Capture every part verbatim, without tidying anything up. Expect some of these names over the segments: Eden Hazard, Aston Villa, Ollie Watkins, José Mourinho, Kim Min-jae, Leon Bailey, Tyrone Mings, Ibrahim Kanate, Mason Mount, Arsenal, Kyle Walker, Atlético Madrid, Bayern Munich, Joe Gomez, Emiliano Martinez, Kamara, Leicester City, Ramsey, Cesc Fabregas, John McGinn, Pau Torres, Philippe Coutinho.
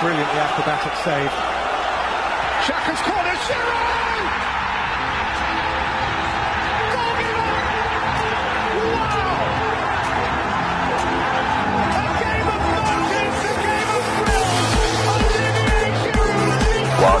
Brilliantly acrobatic save. Xhaka's corner, Giroud! Wow,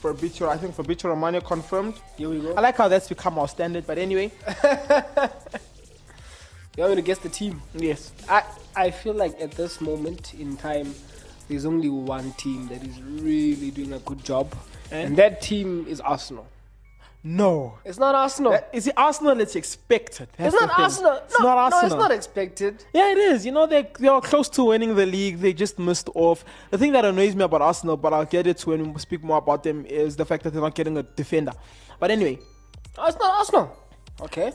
Fabrizio, I think Fabrizio Romano confirmed. Here we go. I like how that's become our standard, but anyway. You want me to guess the team? Yes. I, I feel like at this moment in time, there's only one team that is really doing a good job. And, and that team is Arsenal. No. It's not Arsenal. That, is it Arsenal? It's expected. That's it's not Arsenal. No, it's not Arsenal. No, it's not expected. Yeah, it is. You know, they they are close to winning the league. They just missed off. The thing that annoys me about Arsenal, but I'll get it to when we speak more about them, is the fact that they're not getting a defender. But anyway. Oh, it's not Arsenal. Okay.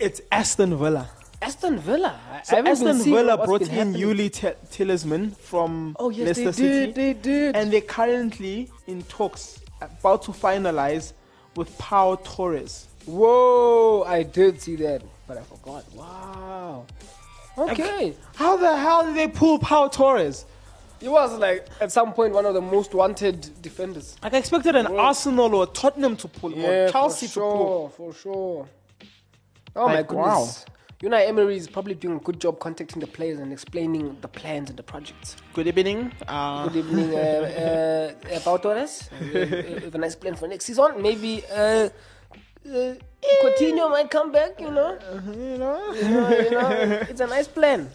It's Aston Villa. Aston Villa. So Aston Villa brought in Youri Tielemans from oh, yes, Leicester City. They did. And they're currently in talks, about to finalize with Pau Torres. Whoa, I did see that, but I forgot. Wow. Okay. How the hell did they pull Pau Torres? He was like, at some point, one of the most wanted defenders. Like, I expected an Whoa. Arsenal or Tottenham to pull him, yeah, or Chelsea sure, to pull. For sure. Oh, like, my goodness. Wow. Unai Emery is probably doing a good job contacting the players and explaining the plans and the projects. Good evening. Uh, Good evening, uh, uh, uh, Pau Torres. Uh, we, we have a nice plan for next season. Maybe uh, uh, Coutinho might come back, you know? Uh, you know? You know, you know, it's a nice plan.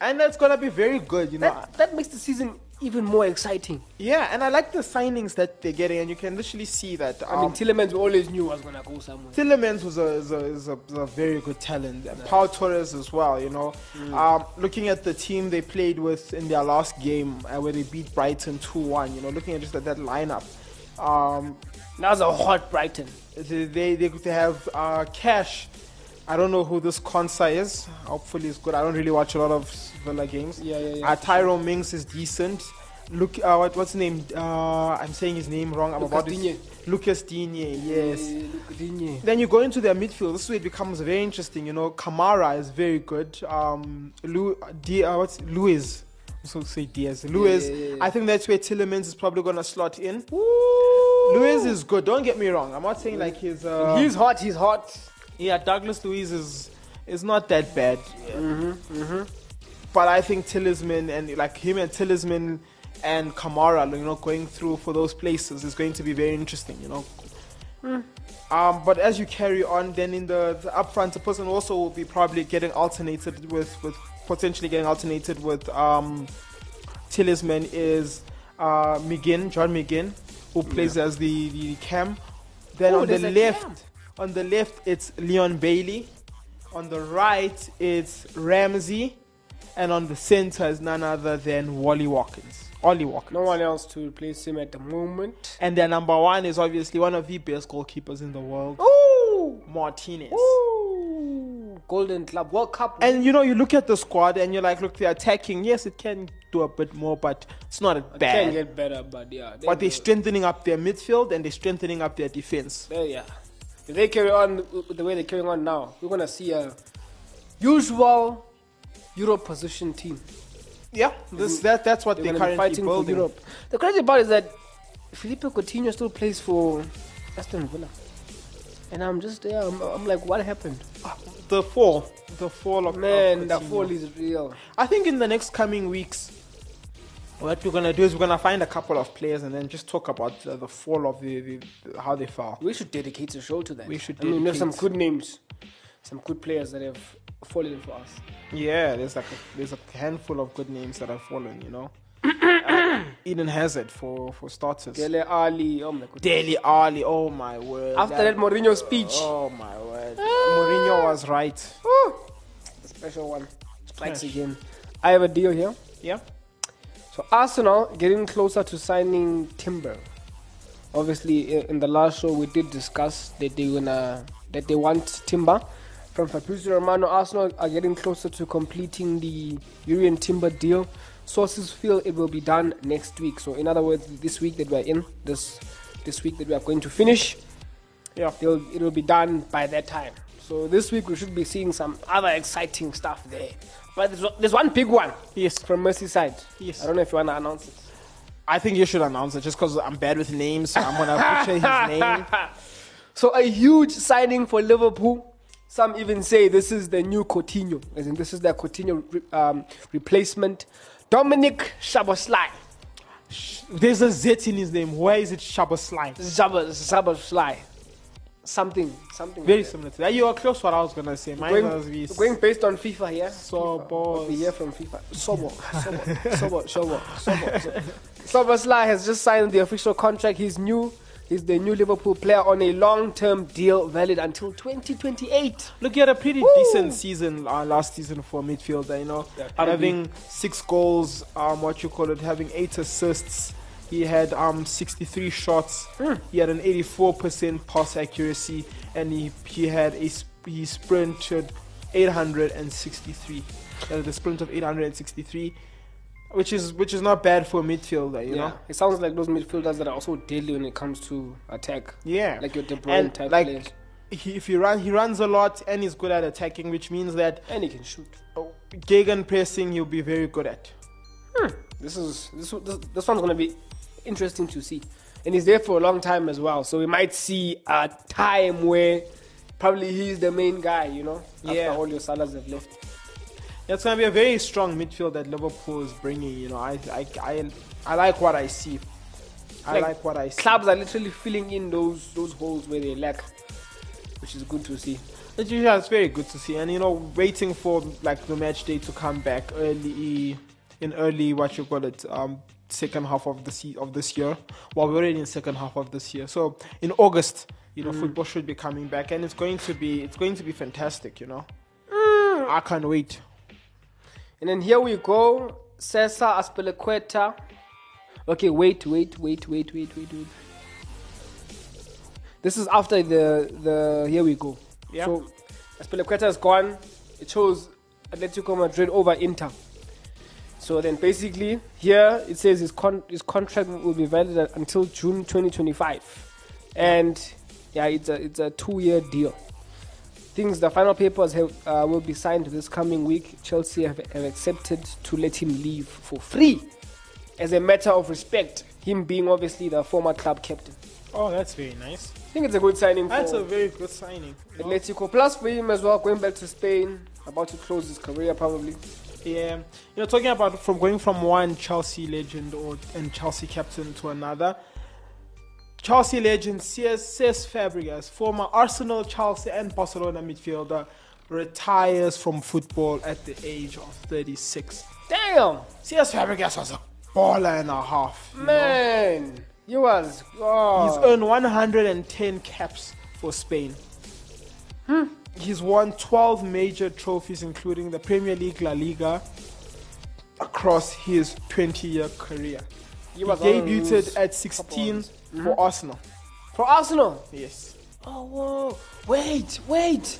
And that's going to be very good, you know? That, that makes the season even more exciting. Yeah, and I like the signings that they're getting, and you can literally see that. Um, I mean, Tielemans always knew I was going to go somewhere. Tielemans was a, is a, is a, a very good talent. And nice. Pau Torres as well, you know. Mm. Um, looking at the team they played with in their last game, uh, where they beat Brighton two one, you know, looking at just at that lineup. Um, that was a hot Brighton. They, they, they, they have uh, cash. I don't know who this Konsa is. Hopefully it's good. I don't really watch a lot of Villa games. Yeah, yeah, yeah. Uh, Tyrone Mings is decent. Look, uh, what, what's his name? Uh, I'm saying his name wrong. I'm Lucas about Digne. Lucas Digne, yes. Yeah, Lucas Digne. Then you go into their midfield. This way it becomes very interesting. You know, Kamara is very good. Um, Lu, D, uh, what's Luiz? I'm supposed to say Diaz. Luiz. Yeah, yeah, yeah. I think that's where Tielemans is probably gonna slot in. Woo! Luiz is good. Don't get me wrong. I'm not saying like he's. Uh, he's hot. He's hot. Yeah, Douglas Luiz is is not that bad. Yeah. Mm-hmm, mm-hmm. But I think Tielemans and like him and Tielemans and Kamara, you know, going through for those places is going to be very interesting, you know. Mm. Um, but as you carry on, then in the, the upfront, the person also will be probably getting alternated with, with potentially getting alternated with um, Tielemans is uh, McGinn, John McGinn, who plays yeah. as the, the cam. Then Ooh, on the left. Cam. On the left, it's Leon Bailey. On the right, it's Ramsey. And on the center is none other than Ollie Watkins. Ollie Watkins. No one else to replace him at the moment. And their number one is obviously one of the best goalkeepers in the world. Ooh! Martinez. Ooh! Golden Club World Cup. And you know, you look at the squad and you're like, look, they're attacking. Yes, it can do a bit more, but it's not it bad. It can get better, but yeah. They but they're strengthening up their midfield and they're strengthening up their defense. There, yeah. If they carry on the way they're carrying on now, we're going to see a usual Europe position team. Yeah, this, that, that's what they're, they're currently fighting building. For Europe. The crazy part is that Philippe Coutinho still plays for Aston Villa. And I'm just there, yeah, I'm, I'm like, what happened? The fall. The fall of Man, Coutinho. The fall is real. I think in the next coming weeks, what we're going to do is we're going to find a couple of players and then just talk about the, the fall of the, the, the how they fell. We should dedicate the show to that. We should dedicate. I mean, there's some good names, some good players that have fallen for us. Yeah, there's like a, there's a handful of good names that have fallen, you know. uh, Eden Hazard for, for starters. Dele Alli, oh my goodness. Dele Alli, oh my word. After that, that Mourinho speech. Oh my word. Ah. Mourinho was right. Oh. Special one. Strikes yeah. again. I have a deal here. Yeah. So Arsenal getting closer to signing Timber. Obviously, in the last show we did discuss that they wanna that they want Timber from Fabrizio Romano. Arsenal are getting closer to completing the Youri and Timber deal. Sources feel it will be done next week. So in other words, this week that we're in, this this week that we are going to finish, yeah, it'll it'll be done by that time. So this week we should be seeing some other exciting stuff there. But there's, there's one big one. Yes. From Merseyside. Yes. I don't know if you want to announce it. I think you should announce it just because I'm bad with names. So I'm going to butcher his name. So a huge signing for Liverpool. Some even say this is the new Coutinho. As in this is their Coutinho re- um, replacement. Dominik Szoboszlai. Sh- there's a Z in his name. Where is it Szoboszlai? Szoboszlai. Something, something very like similar to that. You are close. What I was gonna say, mine going, was this. Going based on FIFA, yeah. So, we hear from FIFA. Sobo, Sobo, Sobo, Sobo. Szoboszlai has just signed the official contract. He's new. He's the new Liverpool player on a long-term deal valid until twenty twenty-eight. Look, he had a pretty Woo! decent season uh, last season for a midfielder. You know, having be. six goals, um, what you call it, having eight assists. He had um sixty-three shots. Mm. He had an eighty-four percent pass accuracy, and he he had a sp- he sprinted eight hundred sixty-three. Uh, the sprint of eight hundred sixty-three, which is which is not bad for a midfielder, you yeah. know. It sounds like those midfielders that are also deadly when it comes to attack. Yeah, like your De Bruyne type like, players. He, if he run, he runs a lot, and he's good at attacking, which means that and he can shoot. Oh, Gegen pressing, he'll be very good at. Hmm. This is this this, this one's gonna be interesting to see, and he's there for a long time as well, so we might see a time where probably he's the main guy, you know, after yeah. all your Salahs have left. It's gonna be a very strong midfield that Liverpool is bringing, you know. I I I, I like what I see. I like, like what I see. Clubs are literally filling in those those holes where they lack, which is good to see. It's, yeah, it's very good to see, and you know, waiting for like the match day to come back early in early what you call it um. second half of the se- of this year. Well, we're already in second half of this year. So in August, you know, mm. football should be coming back, and it's going to be it's going to be fantastic. You know, mm. I can't wait. And then here we go, Cesar Azpilicueta. Okay, wait, wait, wait, wait, wait, wait, wait. This is after the the here we go. Yeah. So Azpilicueta is gone. It chose Atlético Madrid over Inter. So then basically, here it says his, con- his contract will be valid until June twenty twenty-five. And yeah, it's a, it's a two-year deal. Things, the final papers have, uh, will be signed this coming week. Chelsea have, have accepted to let him leave for free as a matter of respect, him being obviously the former club captain. Oh, that's very nice. I think it's a good signing. That's for a very good signing. Atletico. Plus for him as well, going back to Spain, about to close his career probably. Yeah, you know, talking about from going from one Chelsea legend or and Chelsea captain to another. Chelsea legend Cesc Fabregas, former Arsenal, Chelsea and Barcelona midfielder, retires from football at the age of thirty-six. Damn! Cesc Fabregas was a baller and a half. You Man, know? he was. Oh. He's earned one hundred ten caps for Spain. Hmm. He's won twelve major trophies, including the Premier League, La Liga, across his twenty-year career. He, he was debuted at sixteen for mm-hmm. Arsenal. For Arsenal? Yes. Oh, whoa. Wait, wait.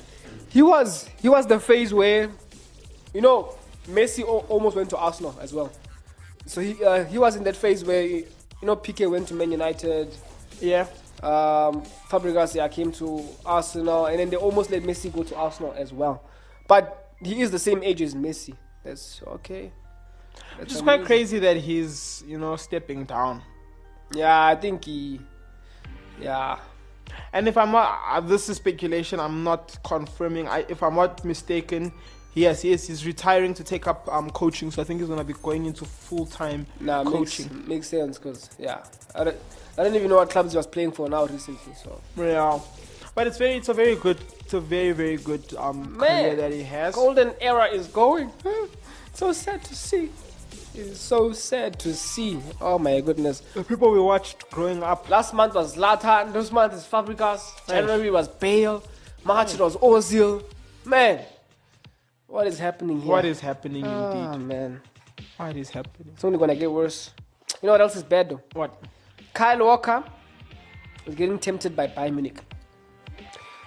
He was he was the phase where, you know, Messi o- almost went to Arsenal as well. So he uh, he was in that phase where, you know, Piqué went to Man United. Yeah. Um, Fabregas yeah, came to Arsenal, and then they almost let Messi go to Arsenal as well. But he is the same age as Messi. That's okay. That's Which is amazing. Quite crazy that he's, you know, stepping down. Yeah, I think he... Yeah. And if I'm not... Uh, this is speculation. I'm not confirming. I, if I'm not mistaken, yes, yes, he's retiring to take up um coaching. So I think he's going to be going into full-time nah, coaching. Makes, makes sense because, yeah. I don't, I don't even know what clubs he was playing for now recently. So yeah. But it's very, it's a very good... It's a very, very good um Man, career that he has. Golden era is going. So sad to see. It's so sad to see. Oh my goodness. The people we watched growing up. Last month was Zlatan. This month is Fabregas. January was Bale. March it was Ozil. Man. What is happening here? What is happening ah, indeed? Man. What is happening? It's only going to get worse. You know what else is bad though? What? Kyle Walker is getting tempted by Bayern Munich.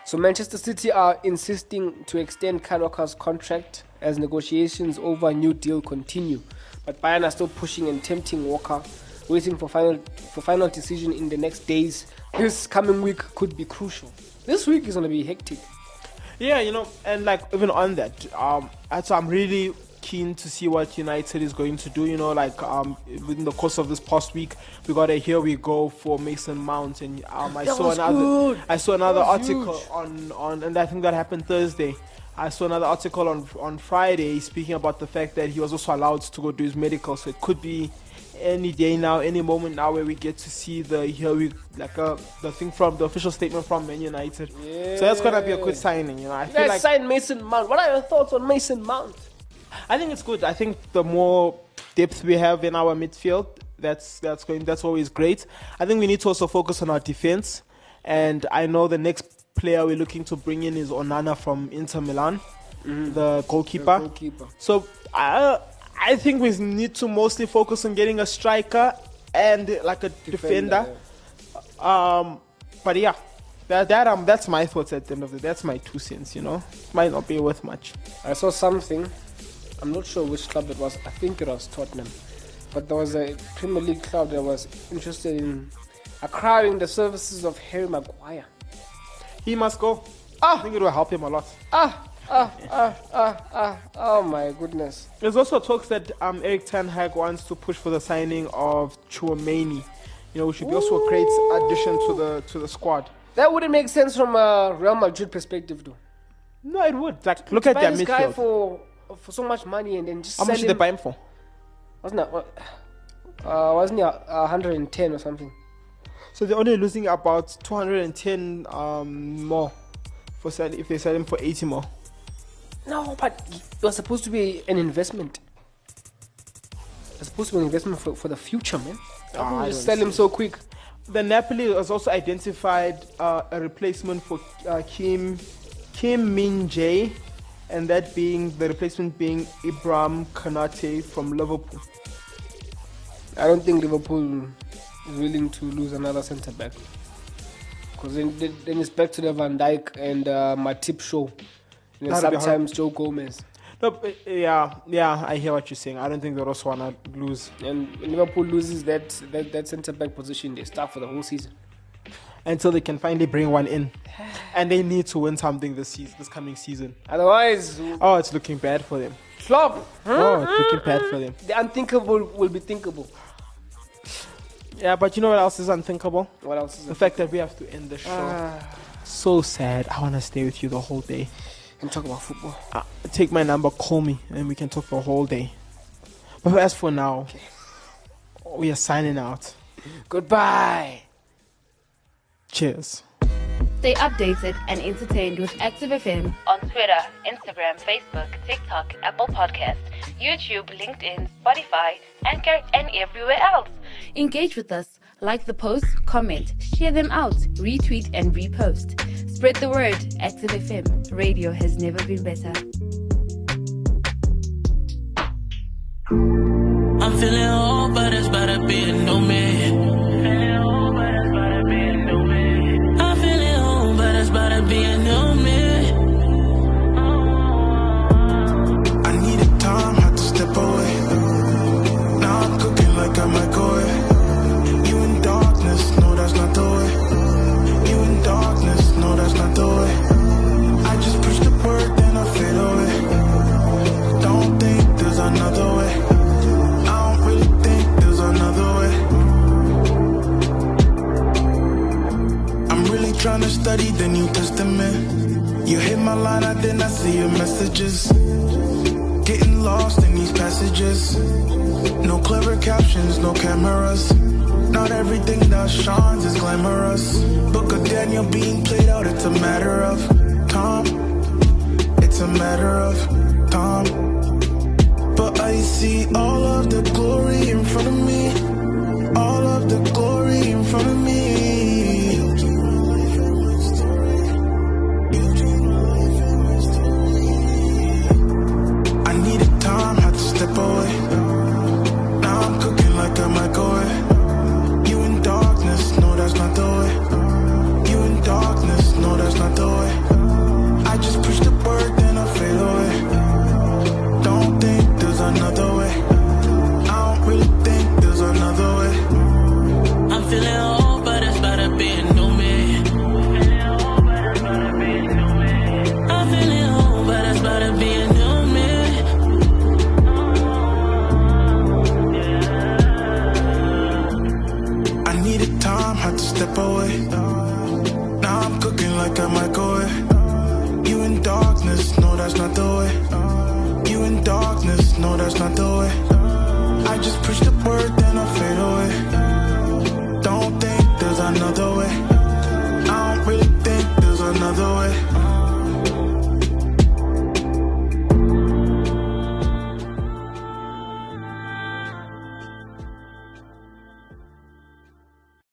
So Manchester City are insisting to extend Kyle Walker's contract as negotiations over a new deal continue. But Bayern are still pushing and tempting Walker, waiting for final for final decision in the next days. This coming week could be crucial. This week is going to be hectic. Yeah, you know, and like even on that, um, so I'm really keen to see what United is going to do. You know, like um, within the course of this past week, we got a here we go for Mason Mount, and um, I that saw was another, good. I saw another article huge. on on, and I think that happened Thursday. I saw another article on on Friday speaking about the fact that he was also allowed to go do his medical, so it could be any day now, any moment now where we get to see the here we like a, the thing from the official statement from Man United. Yeah. So that's gonna be a good signing, you know. I you feel like sign Mason Mount. What are your thoughts on Mason Mount? I think it's good. I think the more depth we have in our midfield, that's that's going that's always great. I think we need to also focus on our defense, and I know the next player we're looking to bring in is Onana from Inter Milan, mm-hmm. the, goalkeeper. the goalkeeper. So I I think we need to mostly focus on getting a striker and like a defender. defender. Yeah. Um, but yeah, that that um that's my thoughts at the end of the day. That's my two cents. You know, might not be worth much. I saw something. I'm not sure which club it was. I think it was Tottenham, but there was a Premier League club that was interested in acquiring the services of Harry Maguire. He must go. Ah. I think it will help him a lot. Ah, ah, ah, ah, ah. Oh my goodness. There's also talks that um, Erik ten Hag wants to push for the signing of Tchouaméni. You know, which should be also a great addition to the to the squad. That wouldn't make sense from a Real Madrid perspective, though. No, it would. Like, look at their midfield. This guy for for so much money and then just how much did they buy him for? Wasn't that uh, wasn't he one hundred ten or something? So they're only losing about two hundred ten um, more for sell, if they sell him for eighty more. No, but it was supposed to be an investment. It was supposed to be an investment for, for the future, man. How oh, you sell him so quick? Then Napoli has also identified uh, a replacement for uh, Kim Kim Min-jae, and that being the replacement being Ibrahim Kanate from Liverpool. I don't think Liverpool is willing to lose another centre back, because then, then it's back to the Van Dijk and uh, Matip show, and then sometimes Joe Gomez. No, yeah, yeah, I hear what you're saying. I don't think they also want to lose. And when Liverpool loses that that, that centre back position, they start for the whole season until they can finally bring one in, and they need to win something this season, this coming season. Otherwise, oh, it's looking bad for them. Klopp, oh, it's looking bad for them. The unthinkable will be thinkable. Yeah, but you know what else is unthinkable? What else is The fact that we have to end the show. Ah. So sad. I want to stay with you the whole day and talk about football. Uh, take my number, call me, and we can talk for a whole day. But as for now, okay, we are signing out. Goodbye. Cheers. Stay updated and entertained with Active F M on Twitter, Instagram, Facebook, TikTok, Apple Podcasts, YouTube, LinkedIn, Spotify, Anchor, and everywhere else. Engage with us, like the posts, comment, share them out, retweet, and repost. Spread the word. Active F M. Radio has never been better. I'm feeling old, but it's about to be a new me. I'm feeling old, but it's about to be a new me. I'm feeling old, but it's about to be a new me. I needed time, had to step away. Now I'm cooking like a microwave. You in darkness, no, that's not the way. You in darkness, no, that's not the way. I just push the word, then I fade away. Don't think there's another way. Trying to study the New Testament. You hit my line, I did not see your messages. Getting lost in these passages. No clever captions, no cameras. Not everything that shines is glamorous. Book of Daniel being played out, it's a matter of time. It's a matter of time. But I see all of the glory in front of me. All of the glory in front of me. Step away. Now I'm cooking like a microwave. You in darkness, no, that's not the way. You in darkness, no, that's not the way. I just push the bird, then I fade away. Don't think there's another way. I don't really think there's another way. I'm feeling old, but it's about to be a new me. I'm feeling old, but it's about to be a new me. I'm feeling old, but it's about to be a new me. Had to step away. Now I'm cooking like a microwave. You in darkness, no, that's not the way. You in darkness, no, that's not the way. I just push the word, then I fade away.